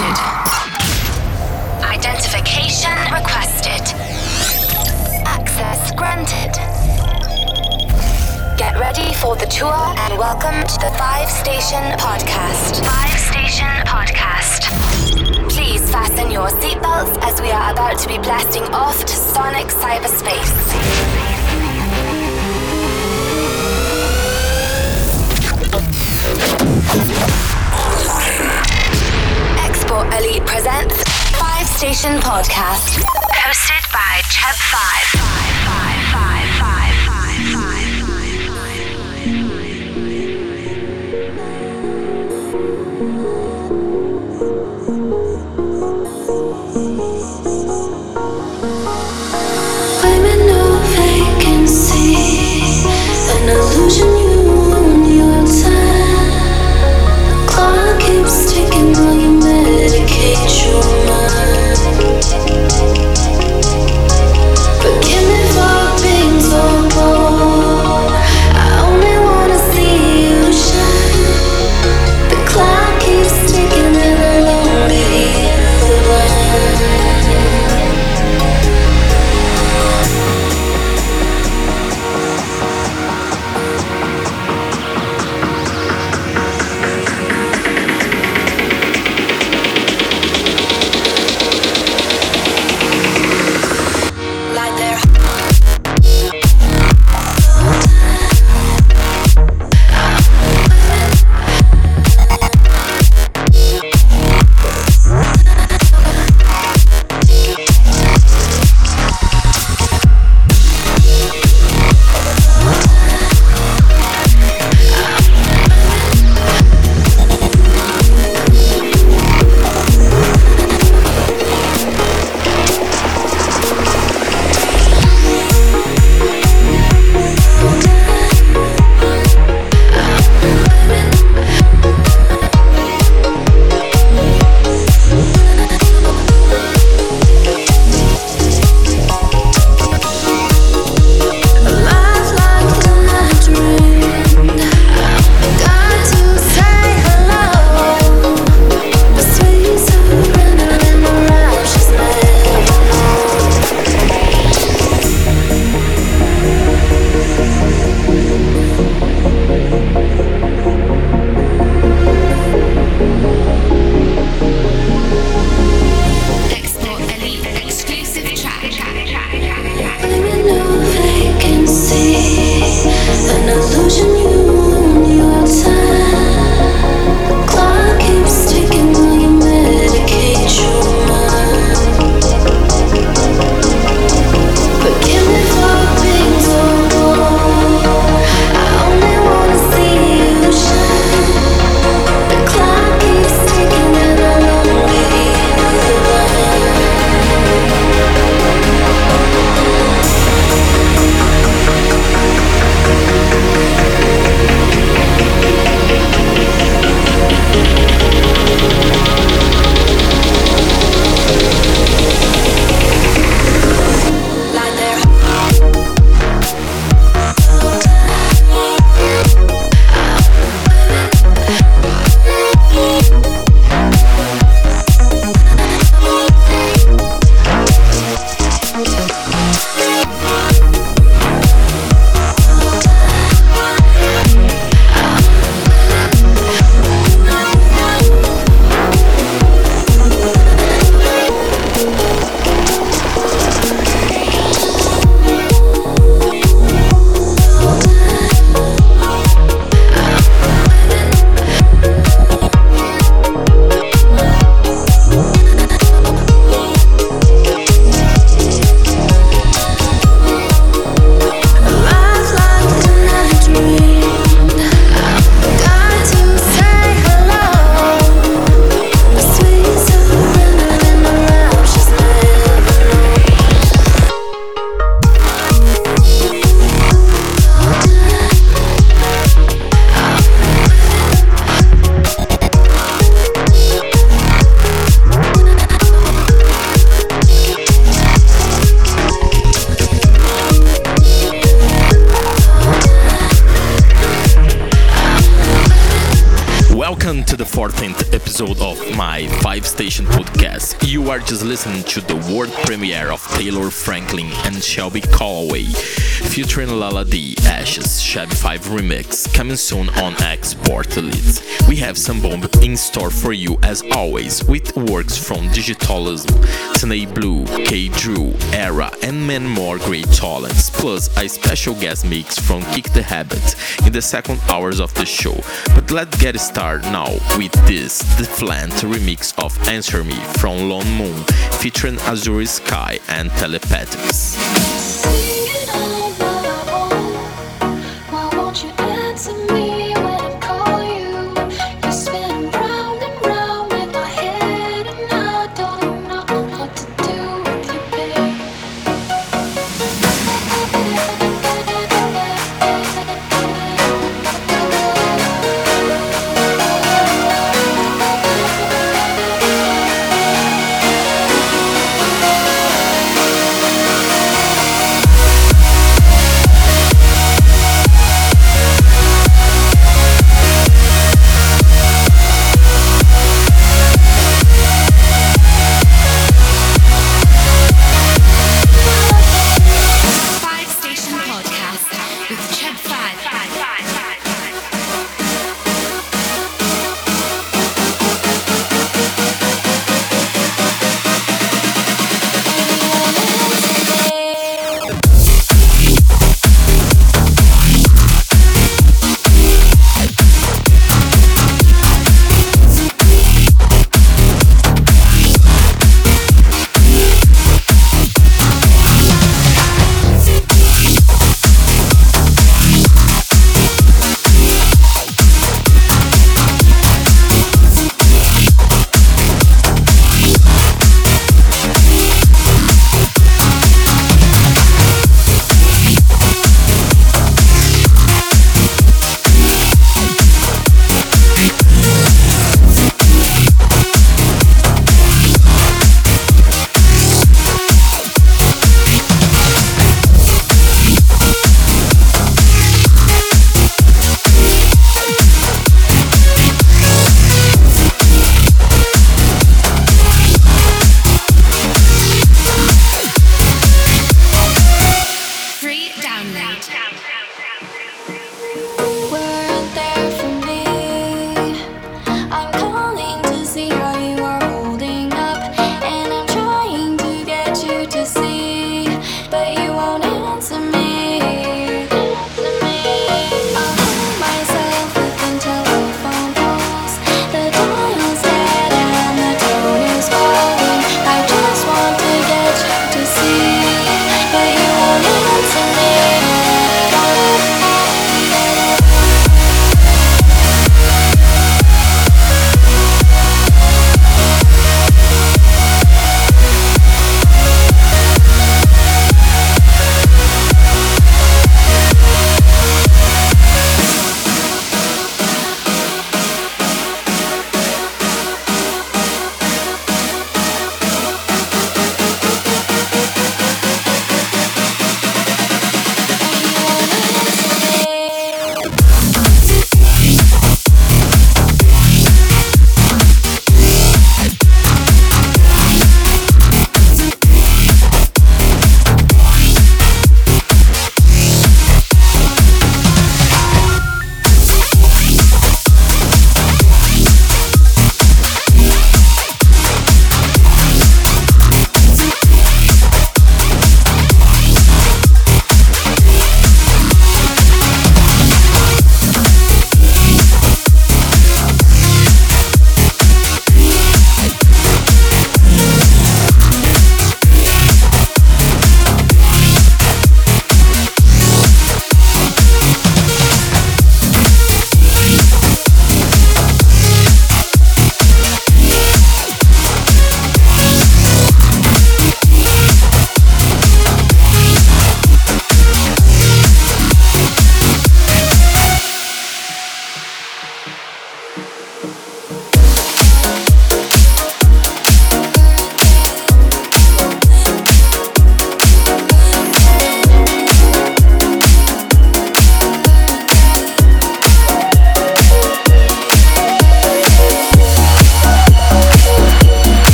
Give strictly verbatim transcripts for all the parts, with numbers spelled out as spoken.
requested. Identification requested. Access granted. Get ready for the tour and welcome to the five station Podcast. five station Podcast. Please fasten your seatbelts as we are about to be blasting off to sonic cyberspace. Export Elite presents five station Podcast, hosted by Cheb'Five. Five, five, five, five, five. Women know they can see an illusion. But give me four things, oh. the fourteenth episode of my five station Podcast. You are just listening to the world premiere of Taylor Franklin and Shelby Callaway, featuring Lala D, Ash's Cheb'Five remix, coming soon on Export Elite. We have some bomb in store for you as always, with works from Digitalism, Tenzin Blue, K-Drew, Era, and many more great talents, plus a special guest mix from Kick the Habit in the second hours of the show. But let's get started now with this, the Flint remix of Answer Me from Lone Moon, featuring Azure Sky and Telepathics.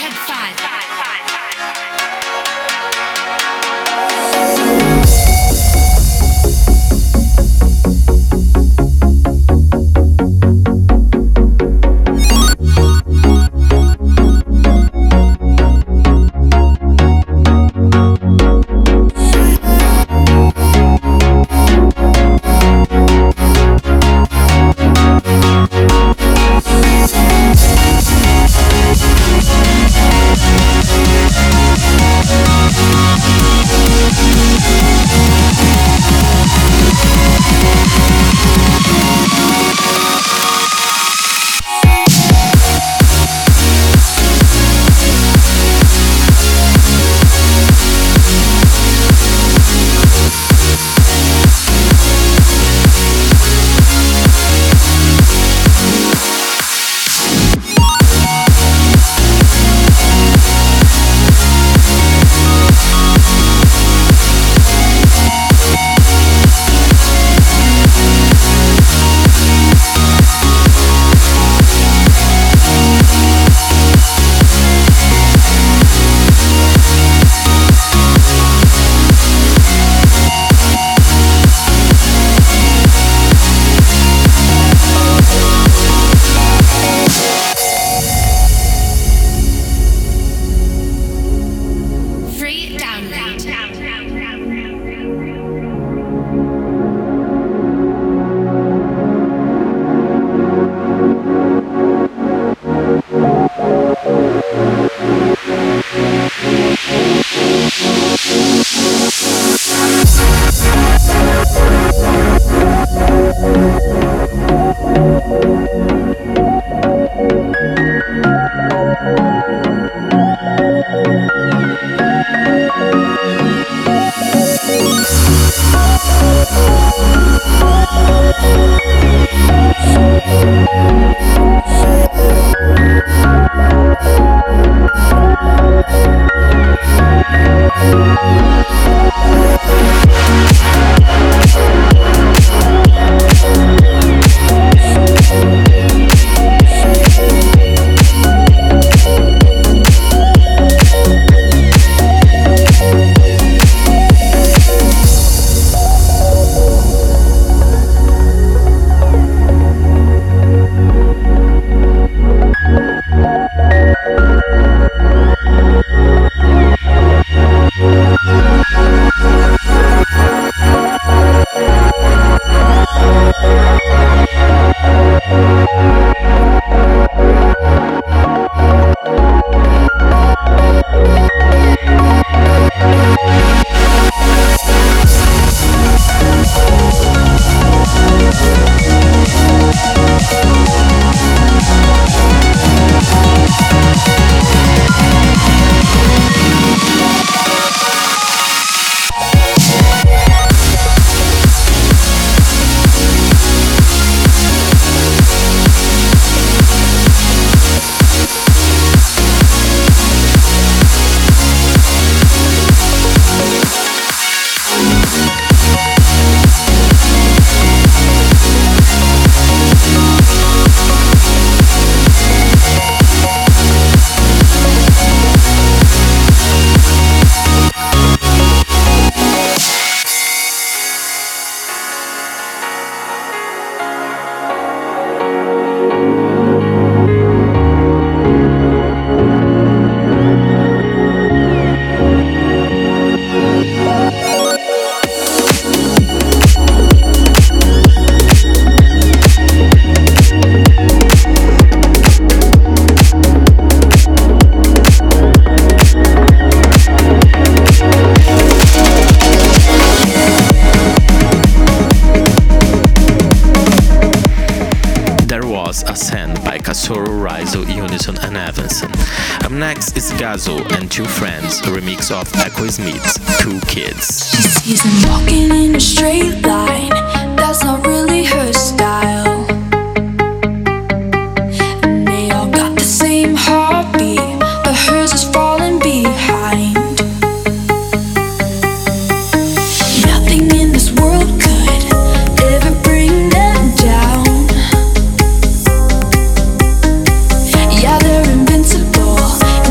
And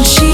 she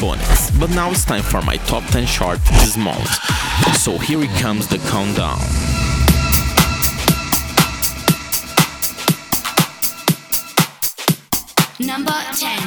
phonics. But now it's time for my top ten chart this month. So here it comes, the countdown. Number ten.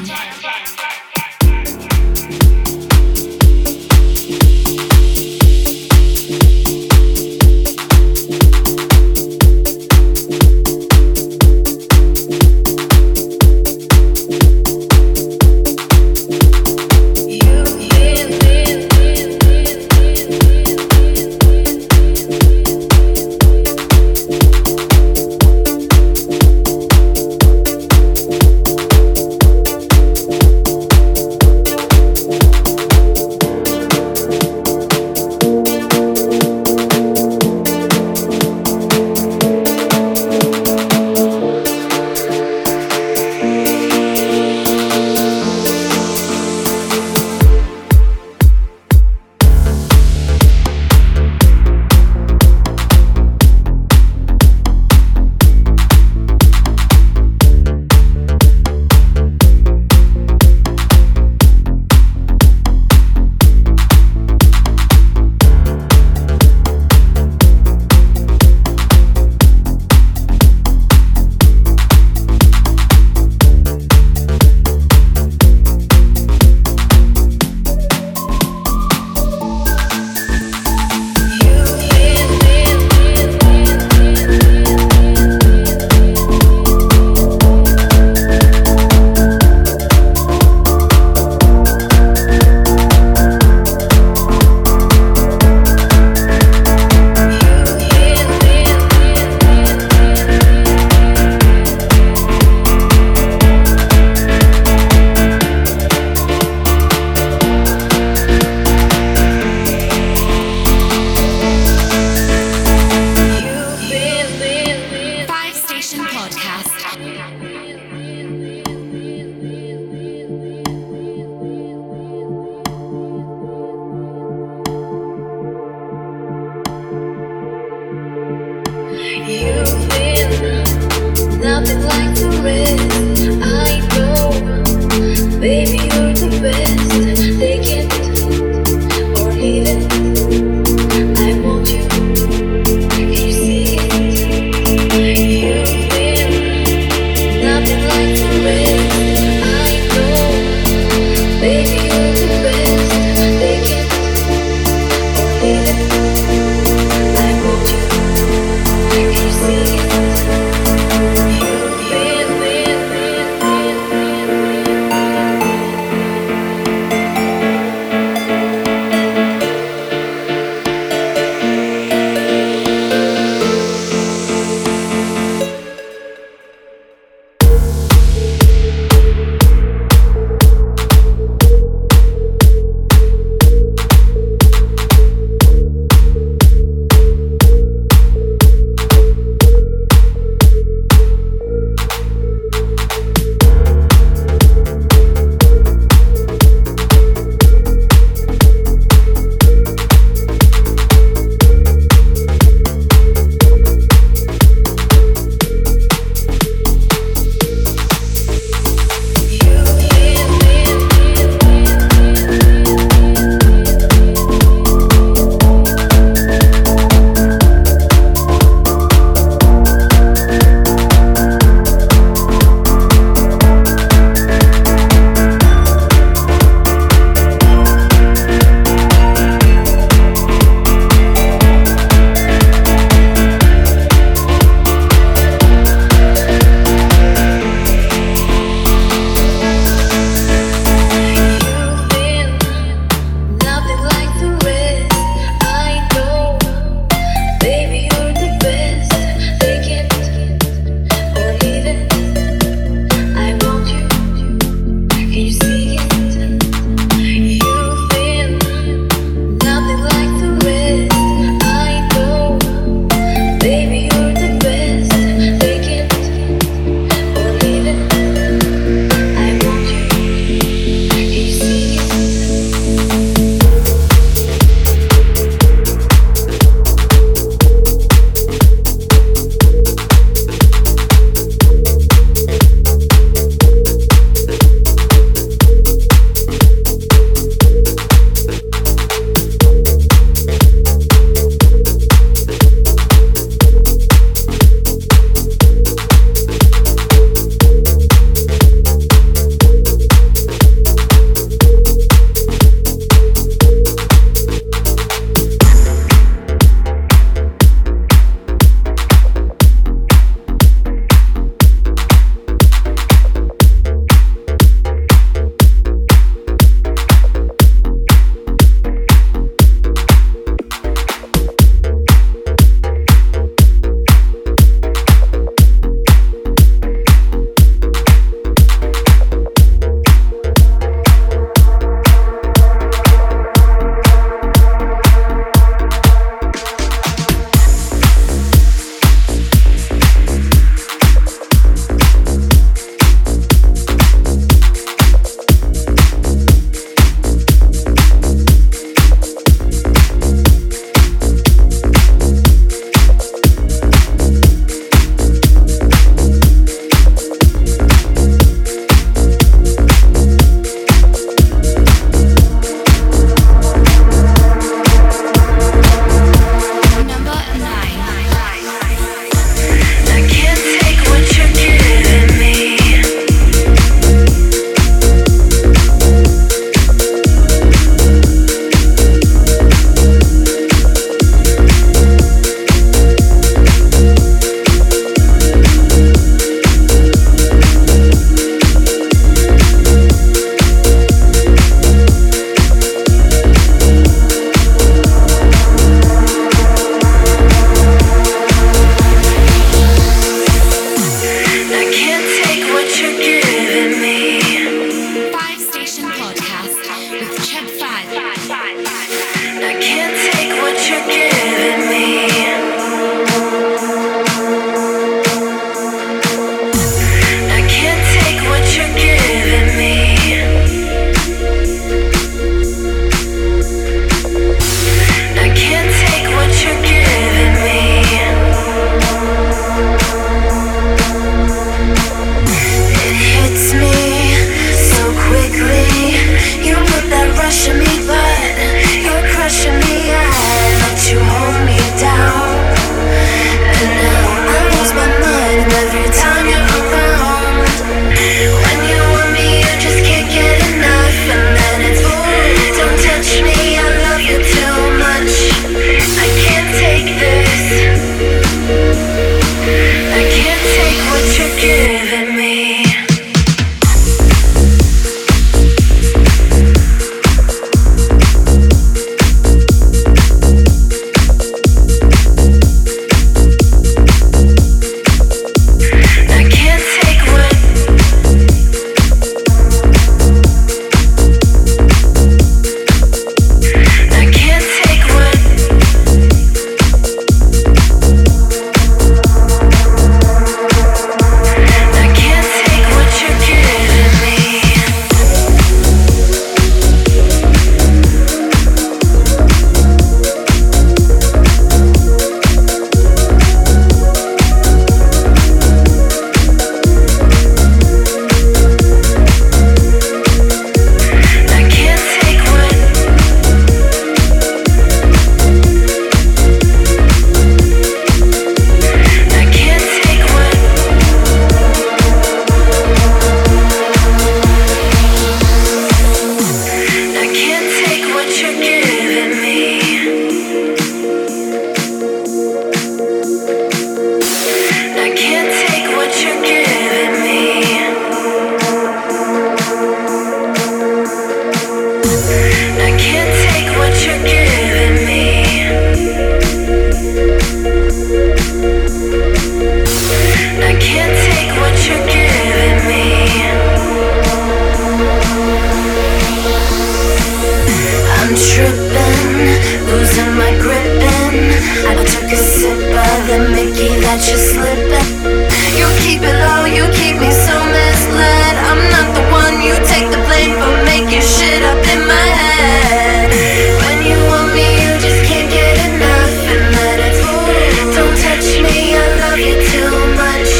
I took a sip of the Mickey that you're slipping. You keep it low, you keep me so misled. I'm not the one, you take the blame for making shit up in my head. When you want me, you just can't get enough and let it move. Don't touch me, I love you too much.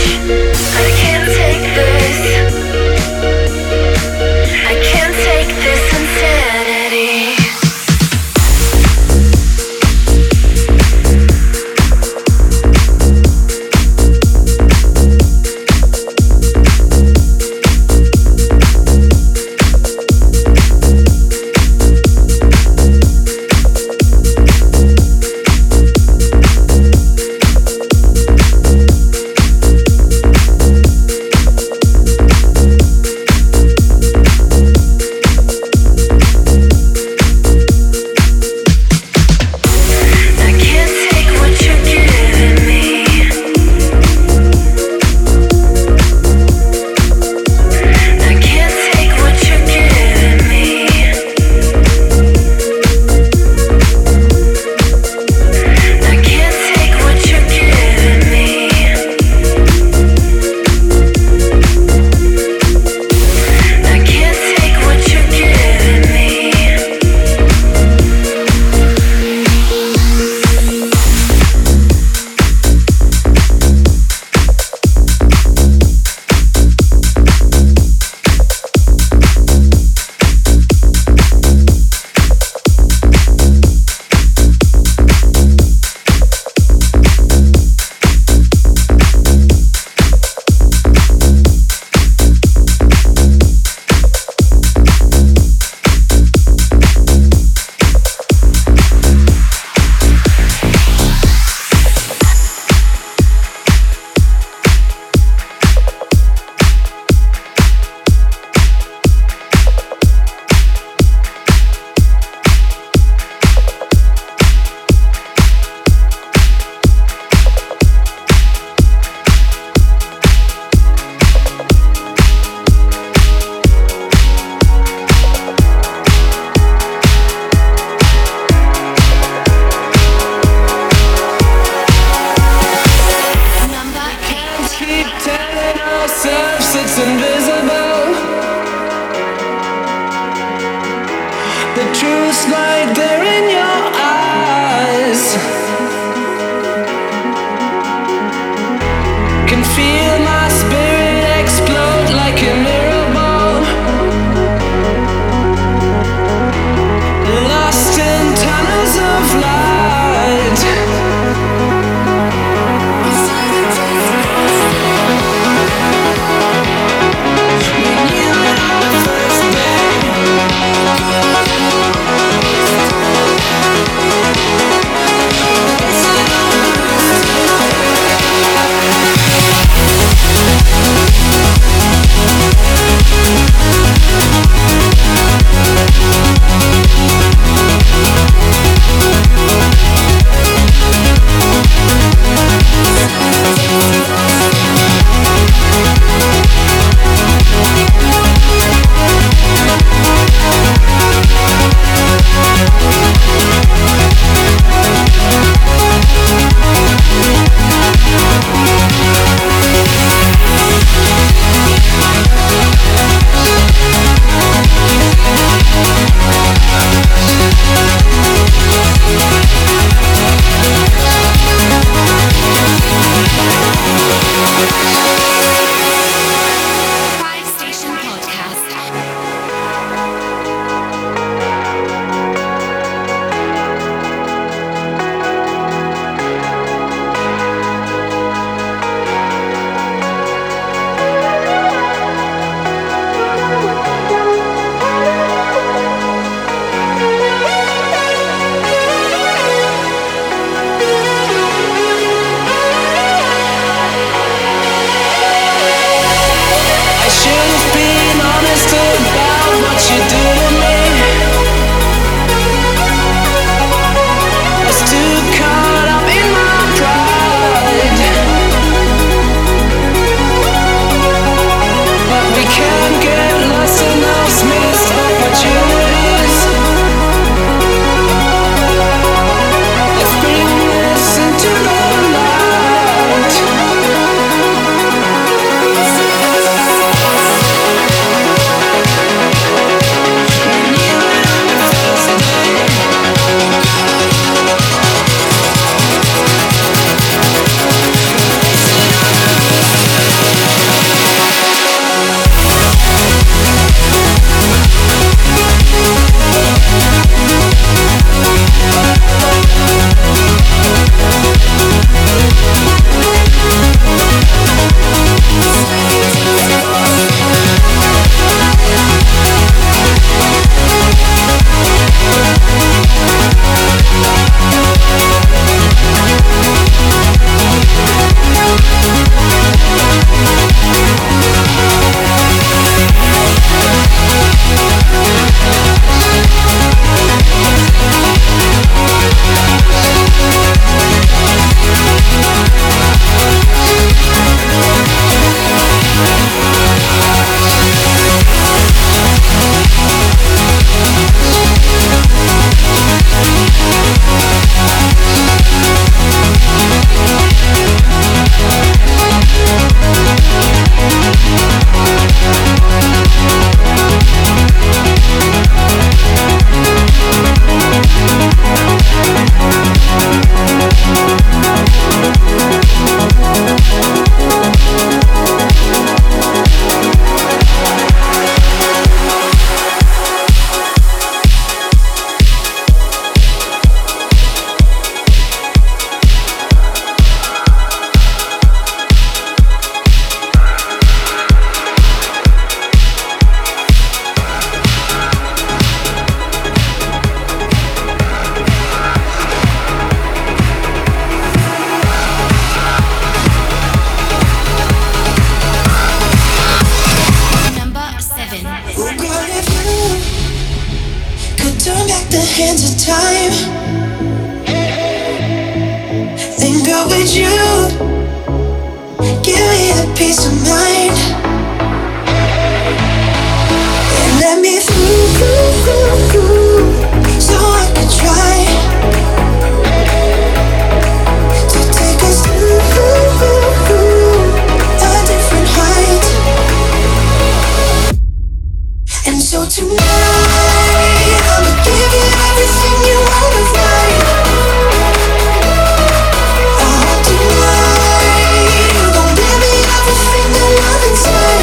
I can't take this. I can't take this insanity. time. Then go with you. Give me the peace of mind. And let me through, through, through, through, so I can try to take us through, through, through, through a different height. And so tonight. Inside.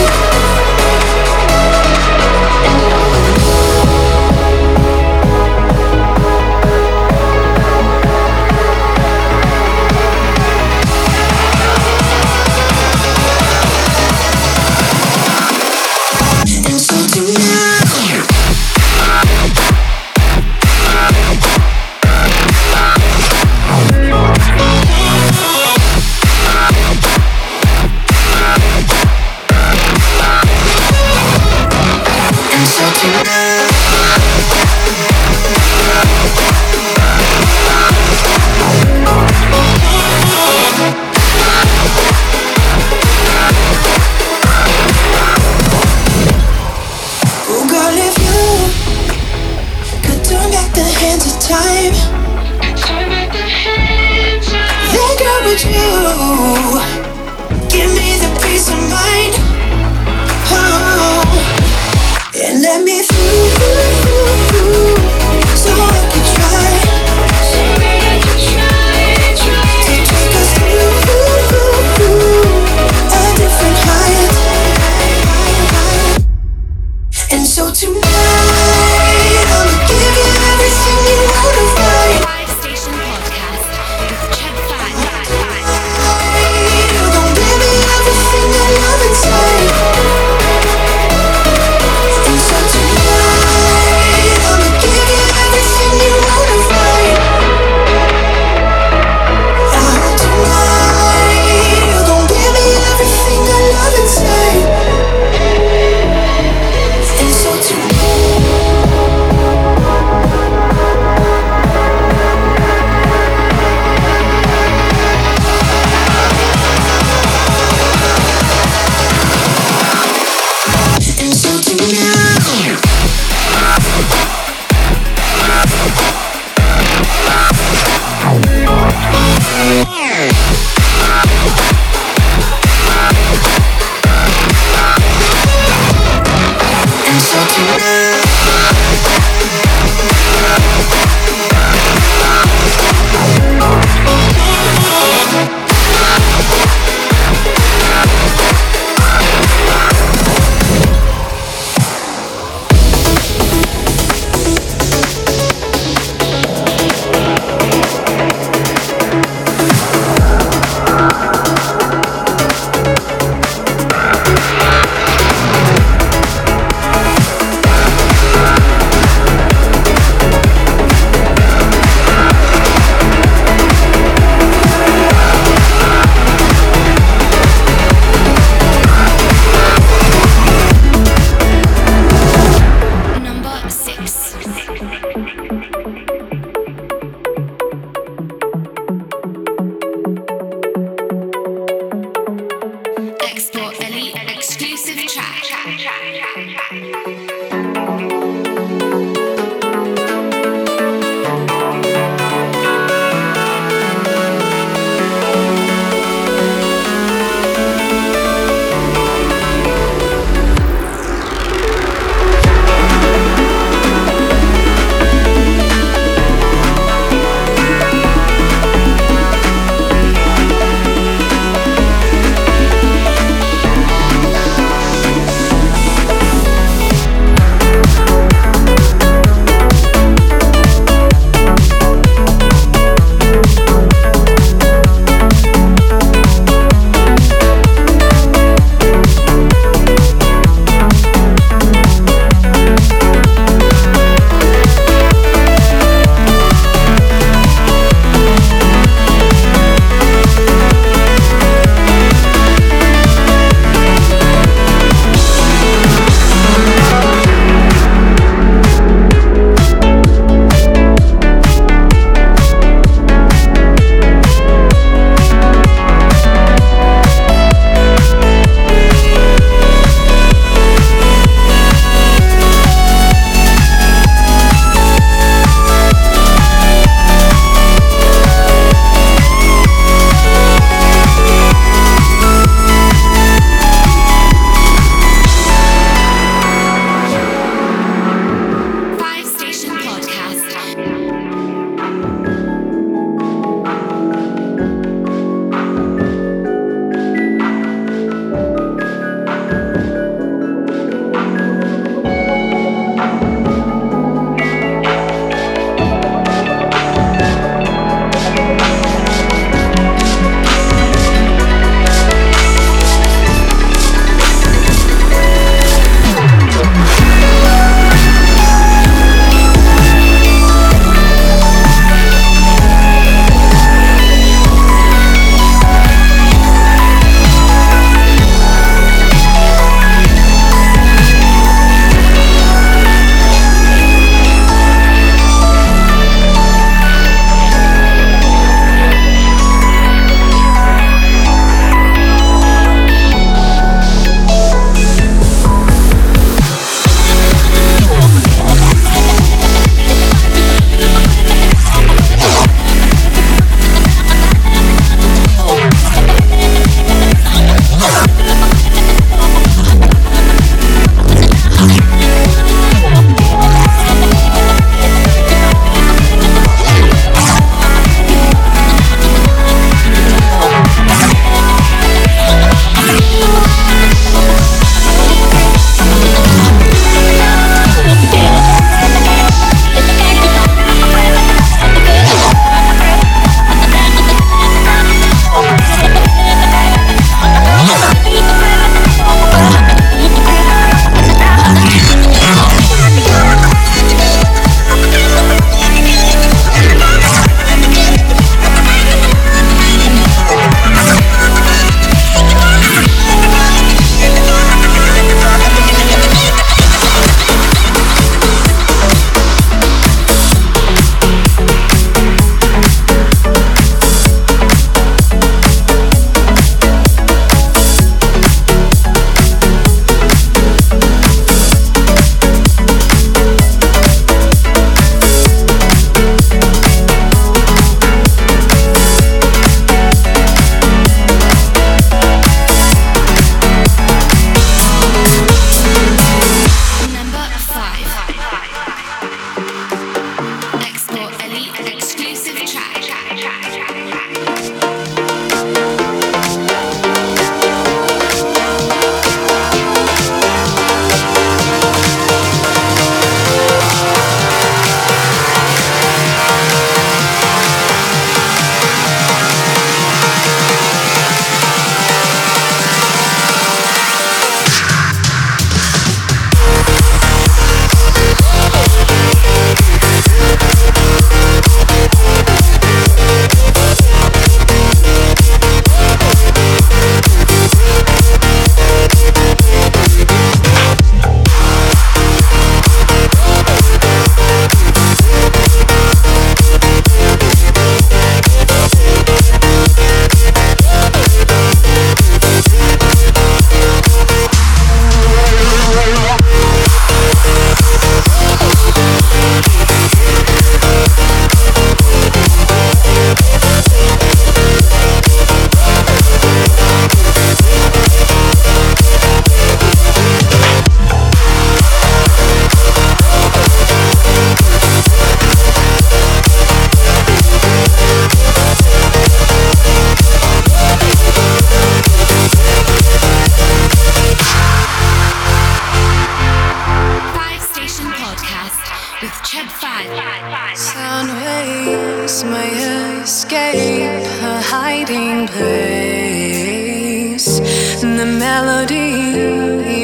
in place. The melody,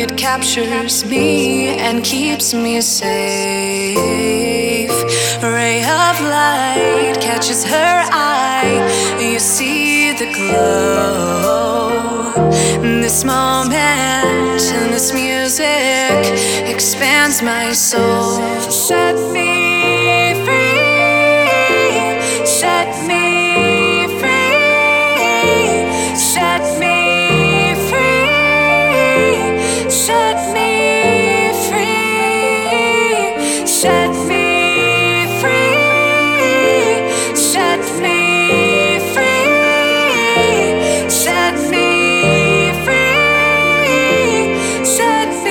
it captures me and keeps me safe. A ray of light catches her eye. You see the glow. This moment, this music expands my soul. Set me free. Set me free. Set me free, set me free, set me free, set me free, set me free, set me free.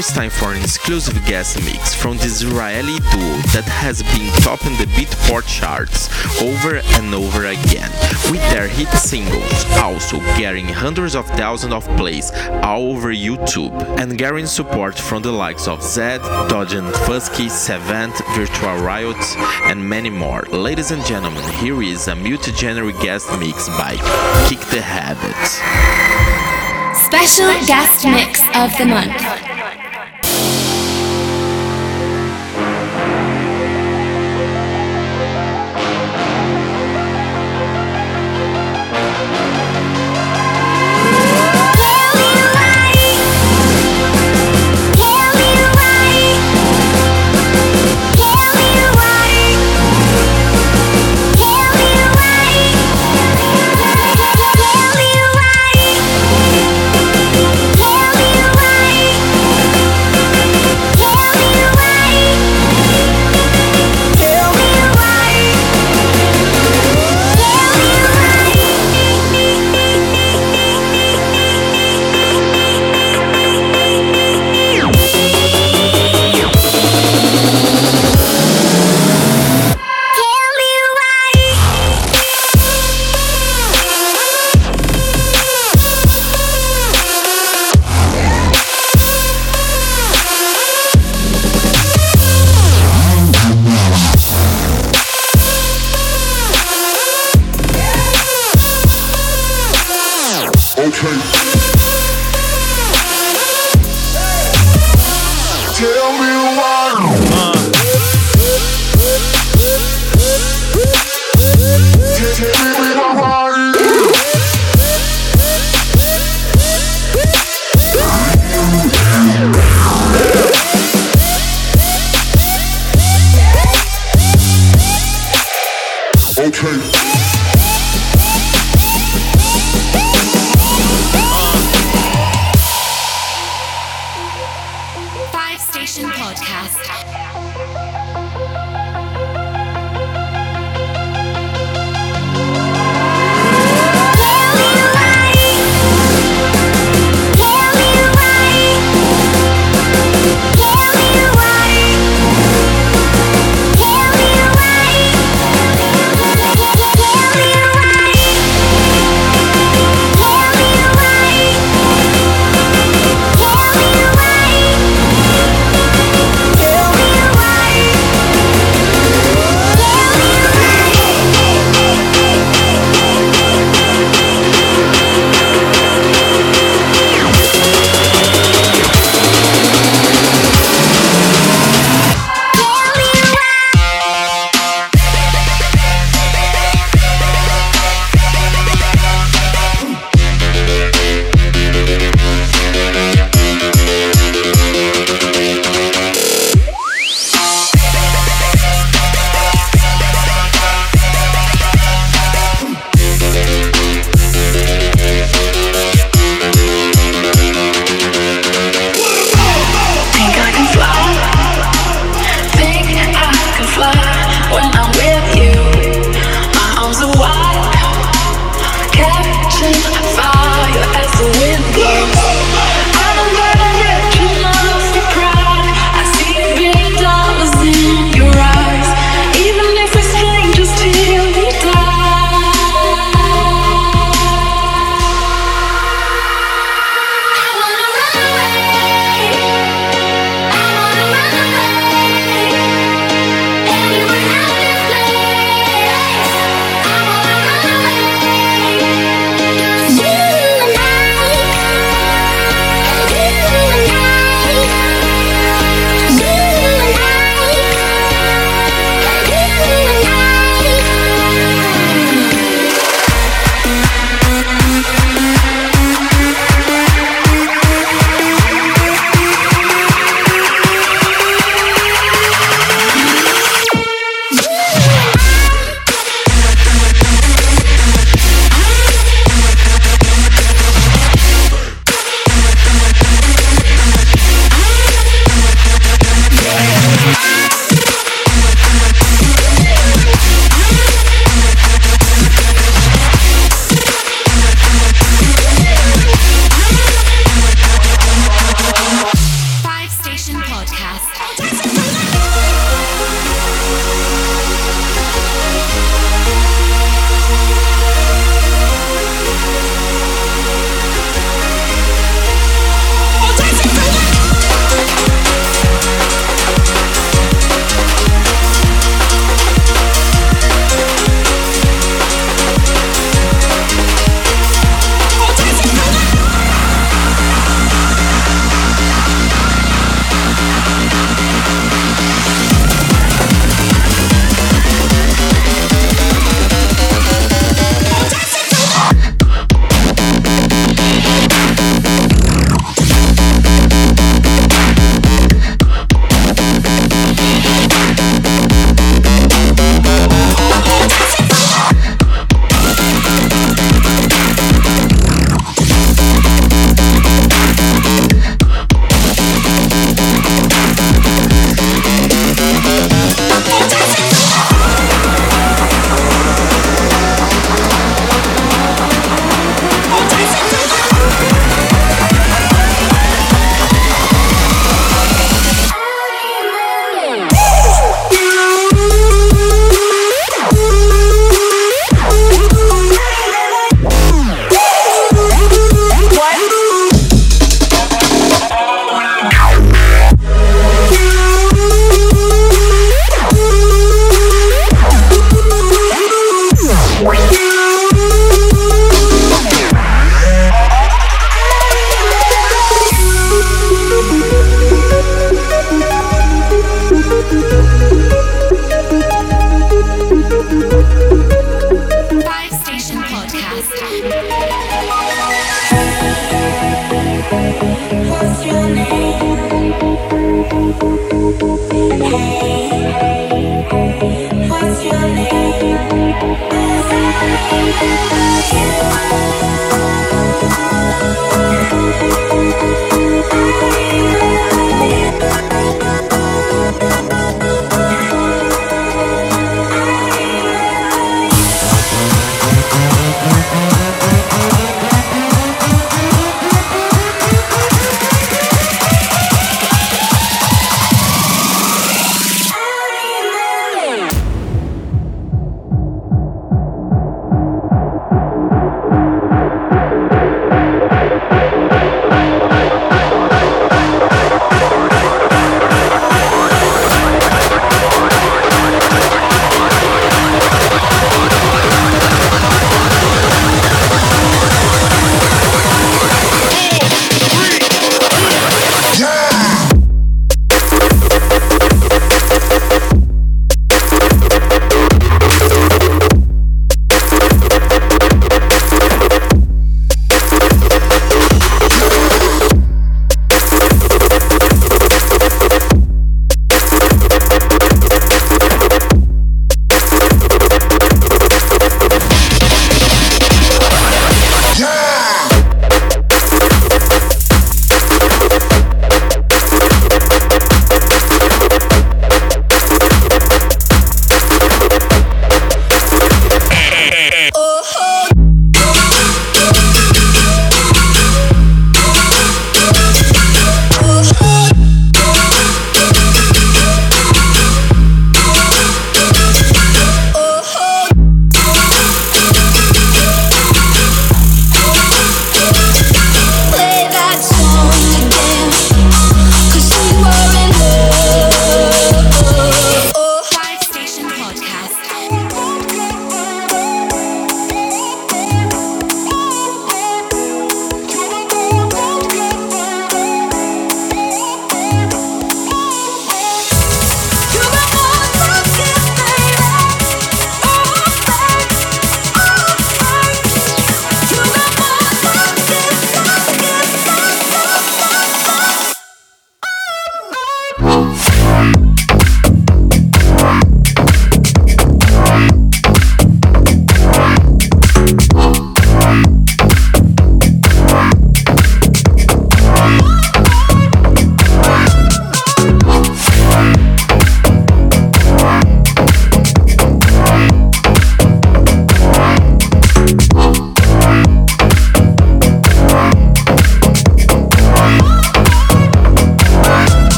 it's time for an exclusive guest mix from the Israeli duo that has been topping the Beatport charts over and over again, with their hit singles also getting hundreds of thousands of plays all over YouTube and getting support from the likes of Zedd, Dodgen Fusky, Savant, Virtual Riot, and many more. Ladies and gentlemen, here is a multi-genre guest mix by Kick the Habit. Special guest mix of the month.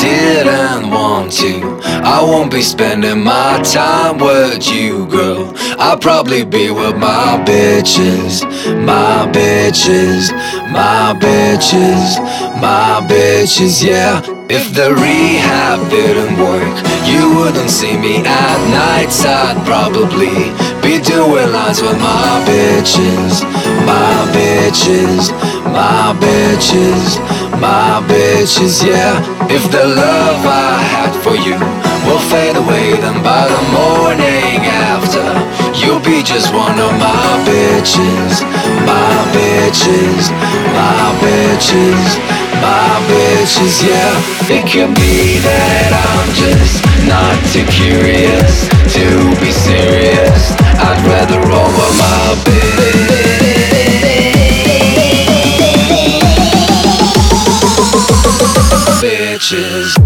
didn't want to. I won't be spending my time with you, girl. I'll probably be with my bitches, my bitches, my bitches, my bitches, yeah. If the rehab didn't work, you wouldn't see me at nights. I'd probably be doing lines with my bitches, my bitches, my bitches, my bitches, yeah. If the love I had for you will fade away, then by the morning after, you'll be just one of my bitches, my bitches, my bitches, my bitches, yeah. It could be that I'm just not too curious to be serious. I'd rather roll with my bitch. Bitches.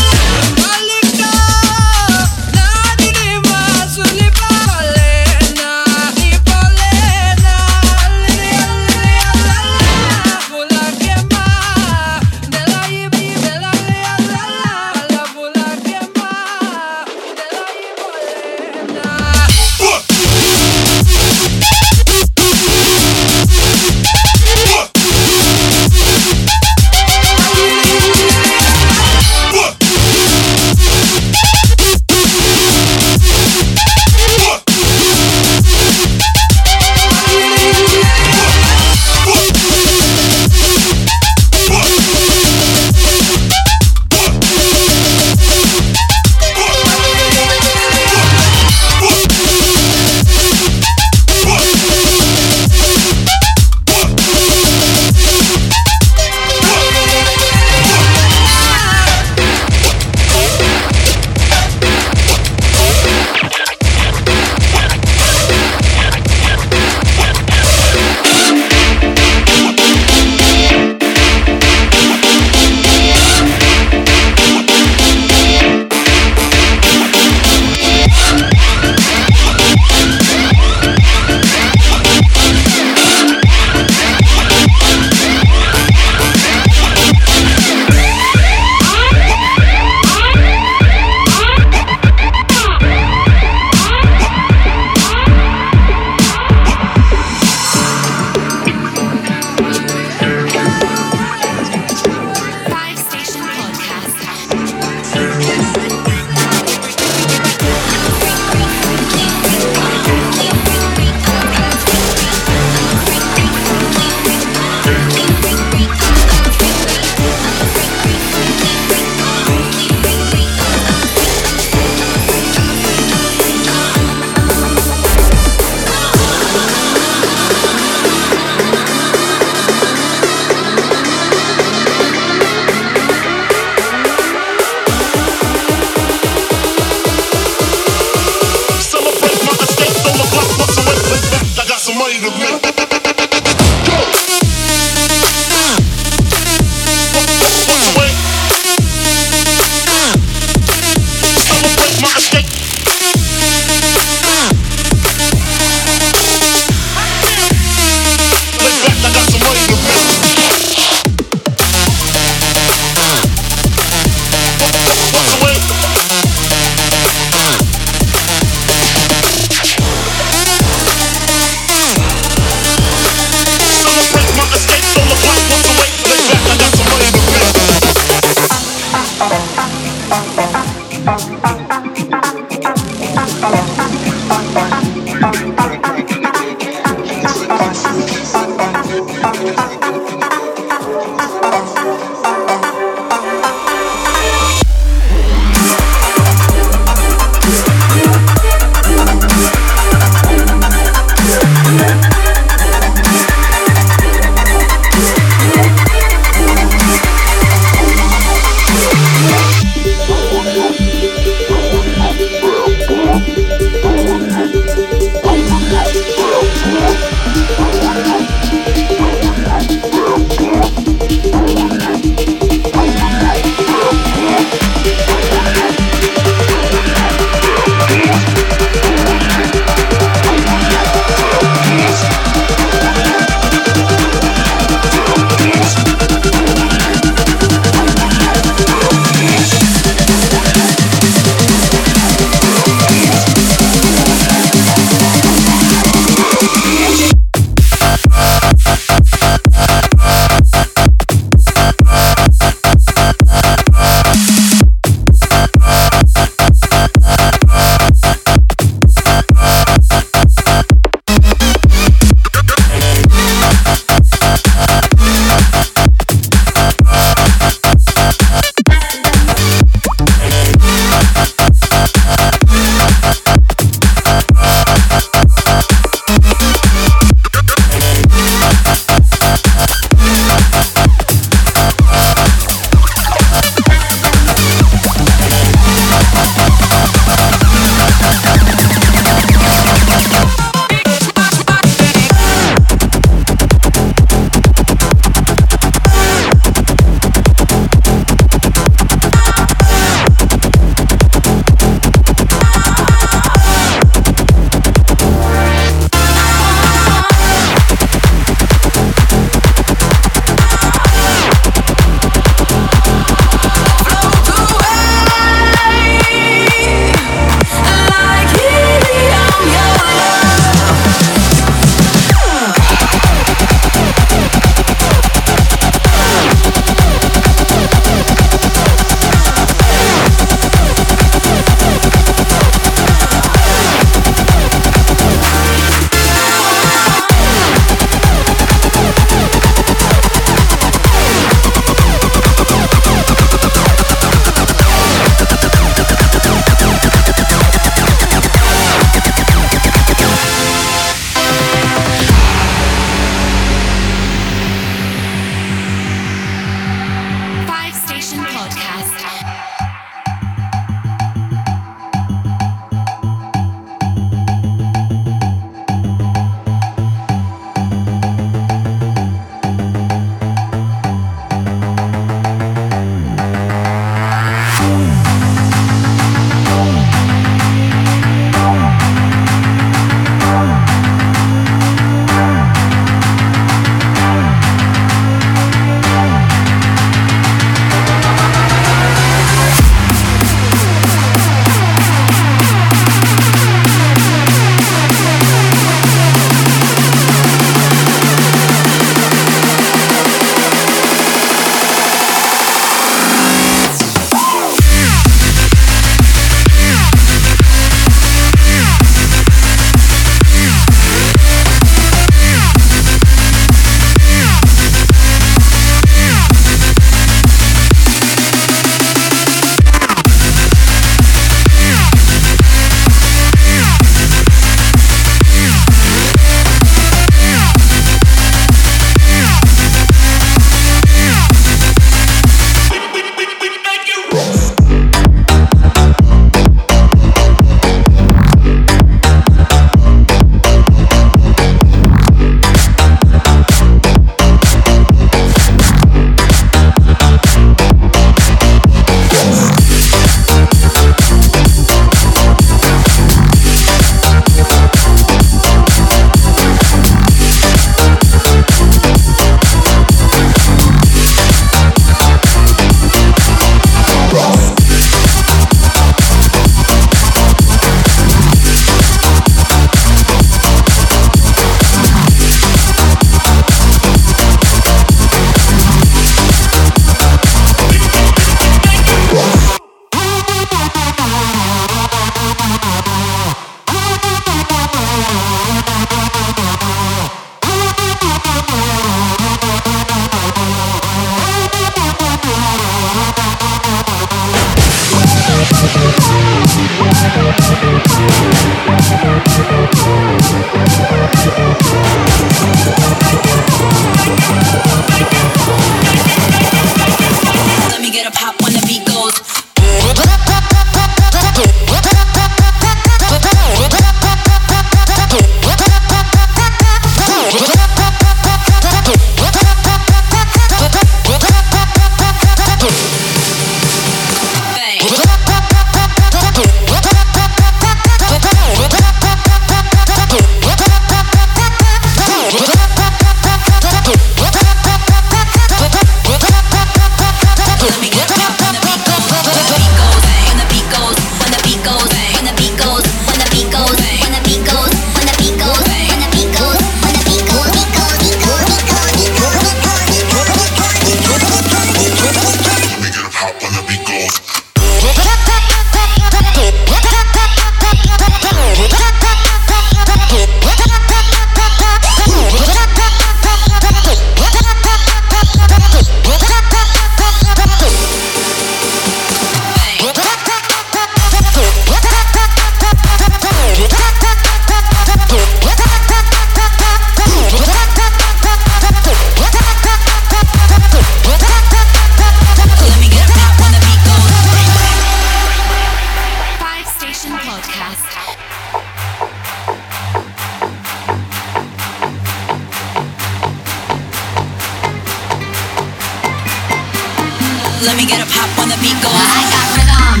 me get a pop when the beat goes. I got rhythm,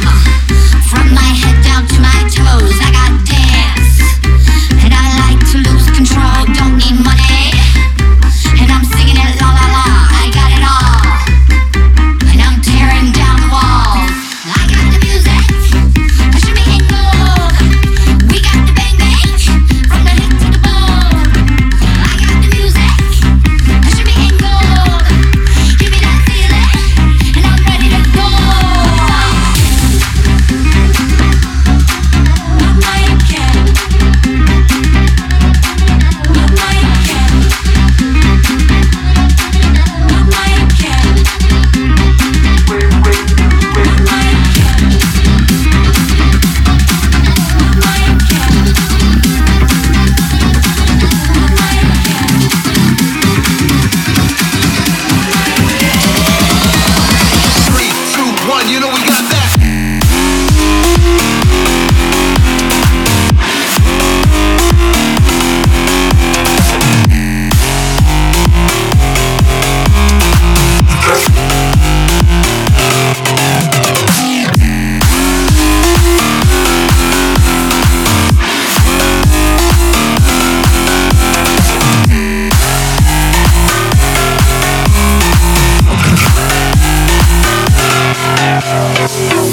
from my head down to my toes. I got dance, and I like to lose control. Don't need money, and I'm singing it la la la. I got it all, and I'm tearing down the walls. I got the music, pushing me in gold. We got the bang bang, from the hit to the bone. I got the music, pushing me in gold. Give me that feeling, and I'm ready to go. Not like it, not like it, not like it, not like it, not like it. Three, two, one, you know we got that.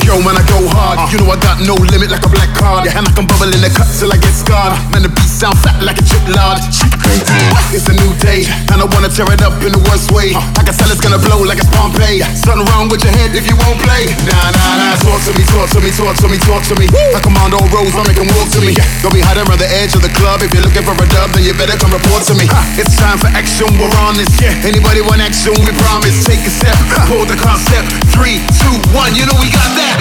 Yo, man, I go hard. You know I got no limit like a black card. Yeah, and I can bubble in the cut till I get scarred. Man, the beat sound fat like a chip lard. It's a new day, and I wanna tear it up in the worst way. I can tell it's gonna blow like it's Pompeii. Something wrong with your head if you won't play. Nah, nah, nah. Talk to me, talk to me, talk to me, talk to me. I command all roads, I make them walk to me. Don't be hiding around the edge of the club. If you're looking for a dub, then you better come report to me. It's time for action, we're on this. Anybody want action? We promise. Take a step, hold the concept. Three, two, one. You know we got that.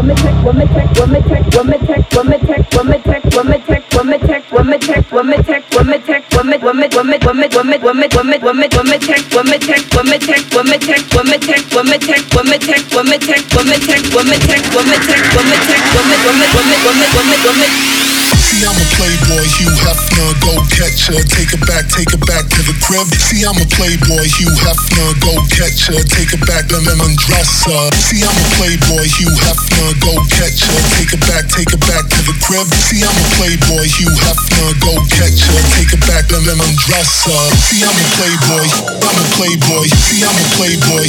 woman tech, woman tech, woman tech, woman tech, woman tech, woman tech, woman tech, woman tech, woman tech, woman tech, woman tech, woman, woman, woman, woman, woman, woman, woman, woman, woman tech, woman tech, woman tech, woman tech, woman tech, woman tech, woman tech, woman tech, woman tech, woman tech, woman tech, woman tech, woman, woman, woman, woman, woman, woman. See, I'm a playboy, Hugh Hefner, go catch her, take her back, take her back to the crib. See, I'm a playboy, Hugh Hefner, go catch her, take her back, and then undress her. See, I'm a playboy, Hugh Hefner, go catch her, take her back, take her back to the crib. See, I'm a playboy, Hugh Hefner, go catch her, take her back, and then undress her. See, I'm a playboy, I'm a playboy. See, I'm a playboy,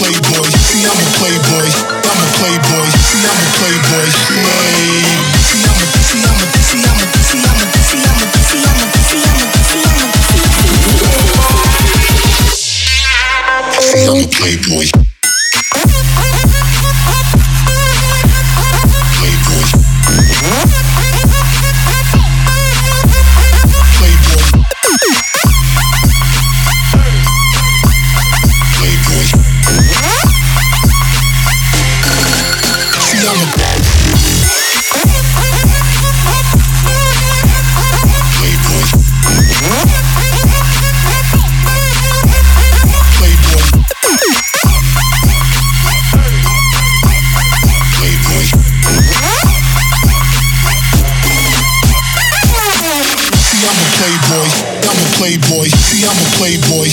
playboy. See, I'm a playboy, I'm a playboy. See, I'm a playboy, play. See, I'm a, see, I'm a. See, I'm a, see, I'm a, see, I'm a, see, I'm a, see, I'm a, see, I'm a, see, I'm a playboy. Playboy. Playboy. Playboy. See, I'm a. Playboy, see I'm a playboy,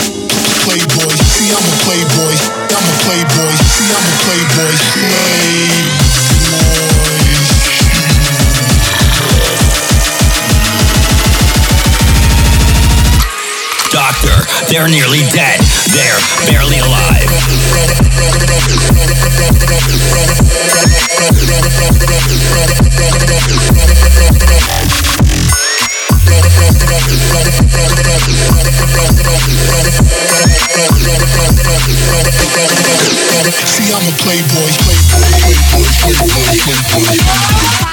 playboy, see I'm a playboy, I'm a playboy, see I'm a playboy, playboy. Doctor, they're nearly dead, they're barely alive. See, I'm a playboy, playboy, playboy, playboy, playboy, playboy.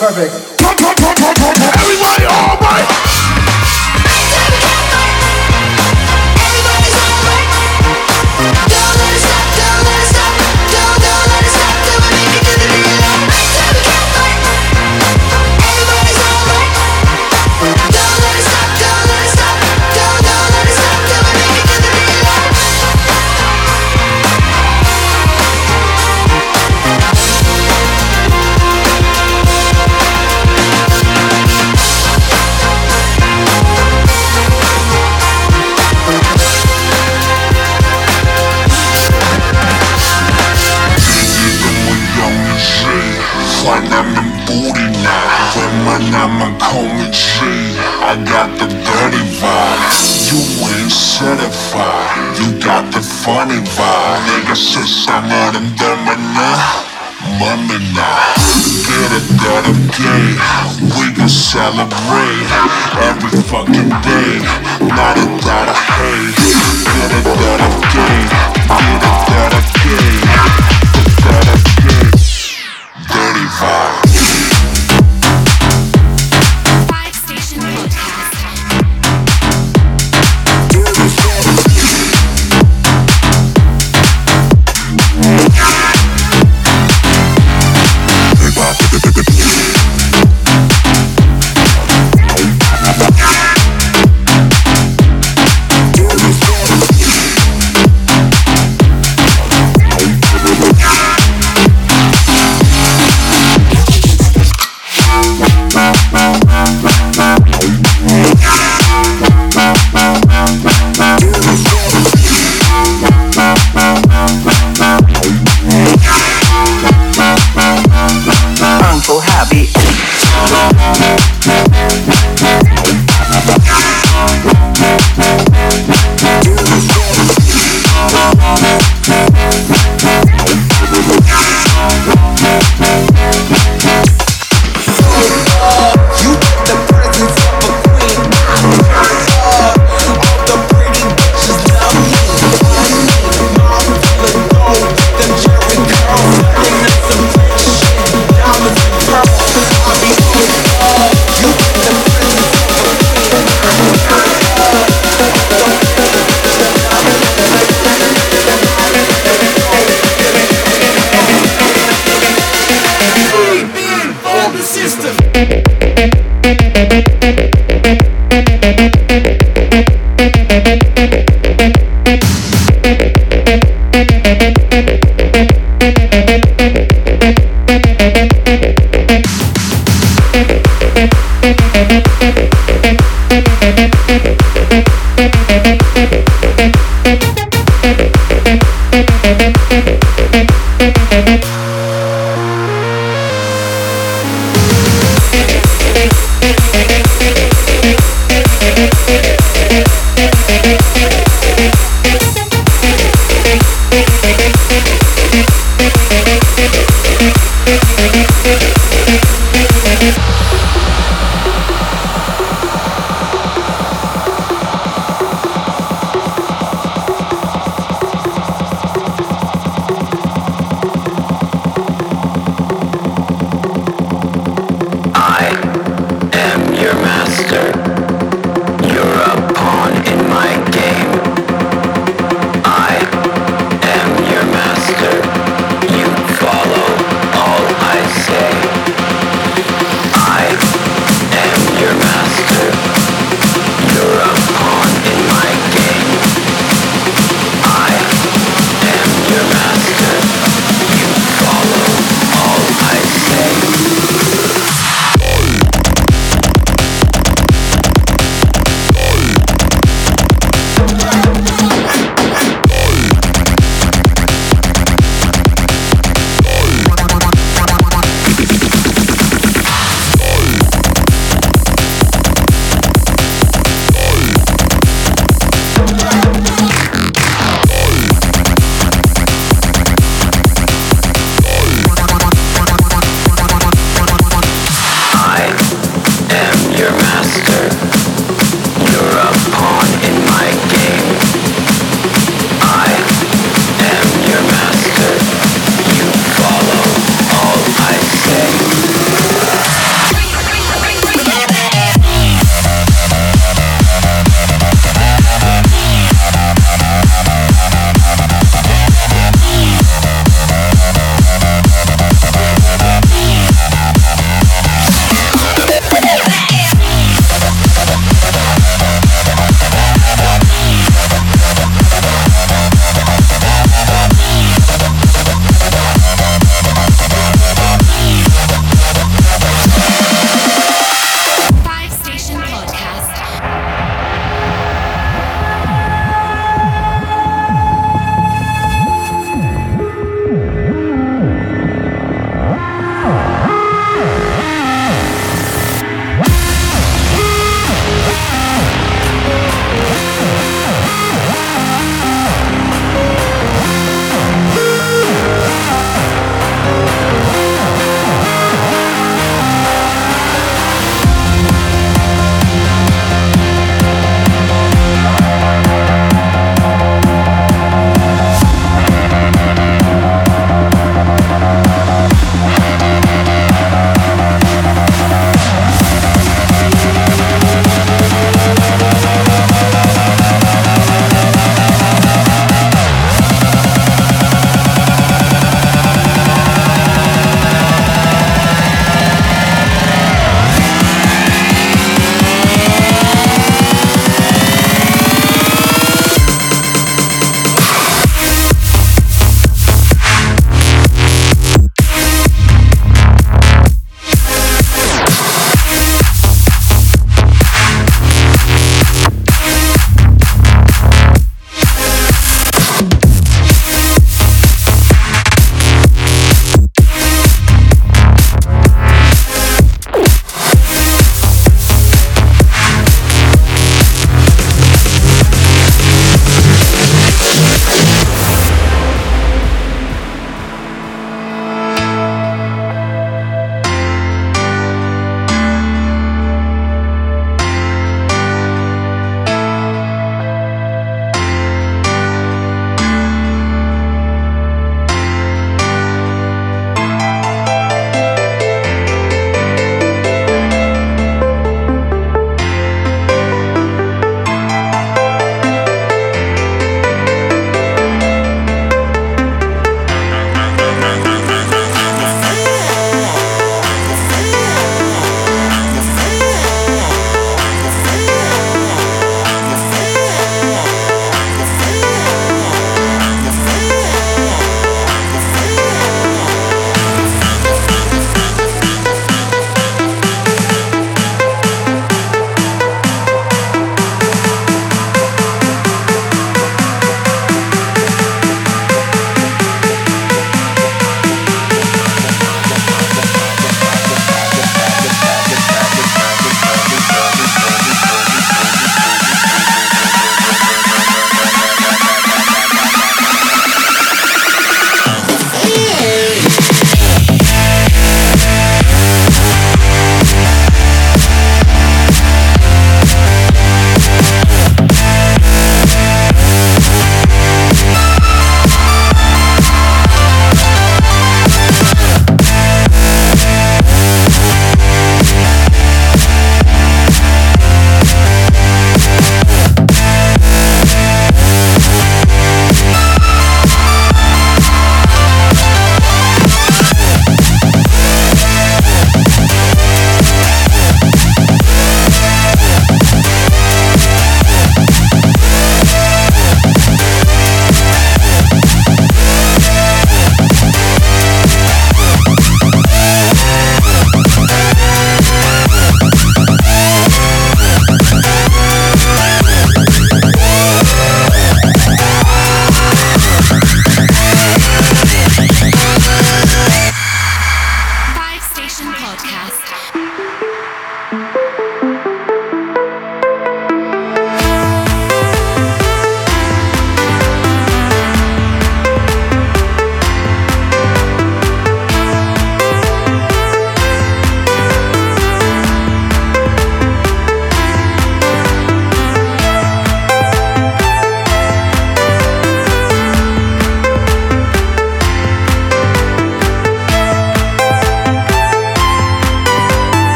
Perfect. Everybody, all right. I got the dirty vibe, you ain't certified, you got the funny vibe. Nigga said some of them dumb enough, money now. Get a dirty day, we can celebrate every fucking day, not a doubt of hate. Get a dirty day, get a dirty day, dirty day, dirty vibe. I am your master.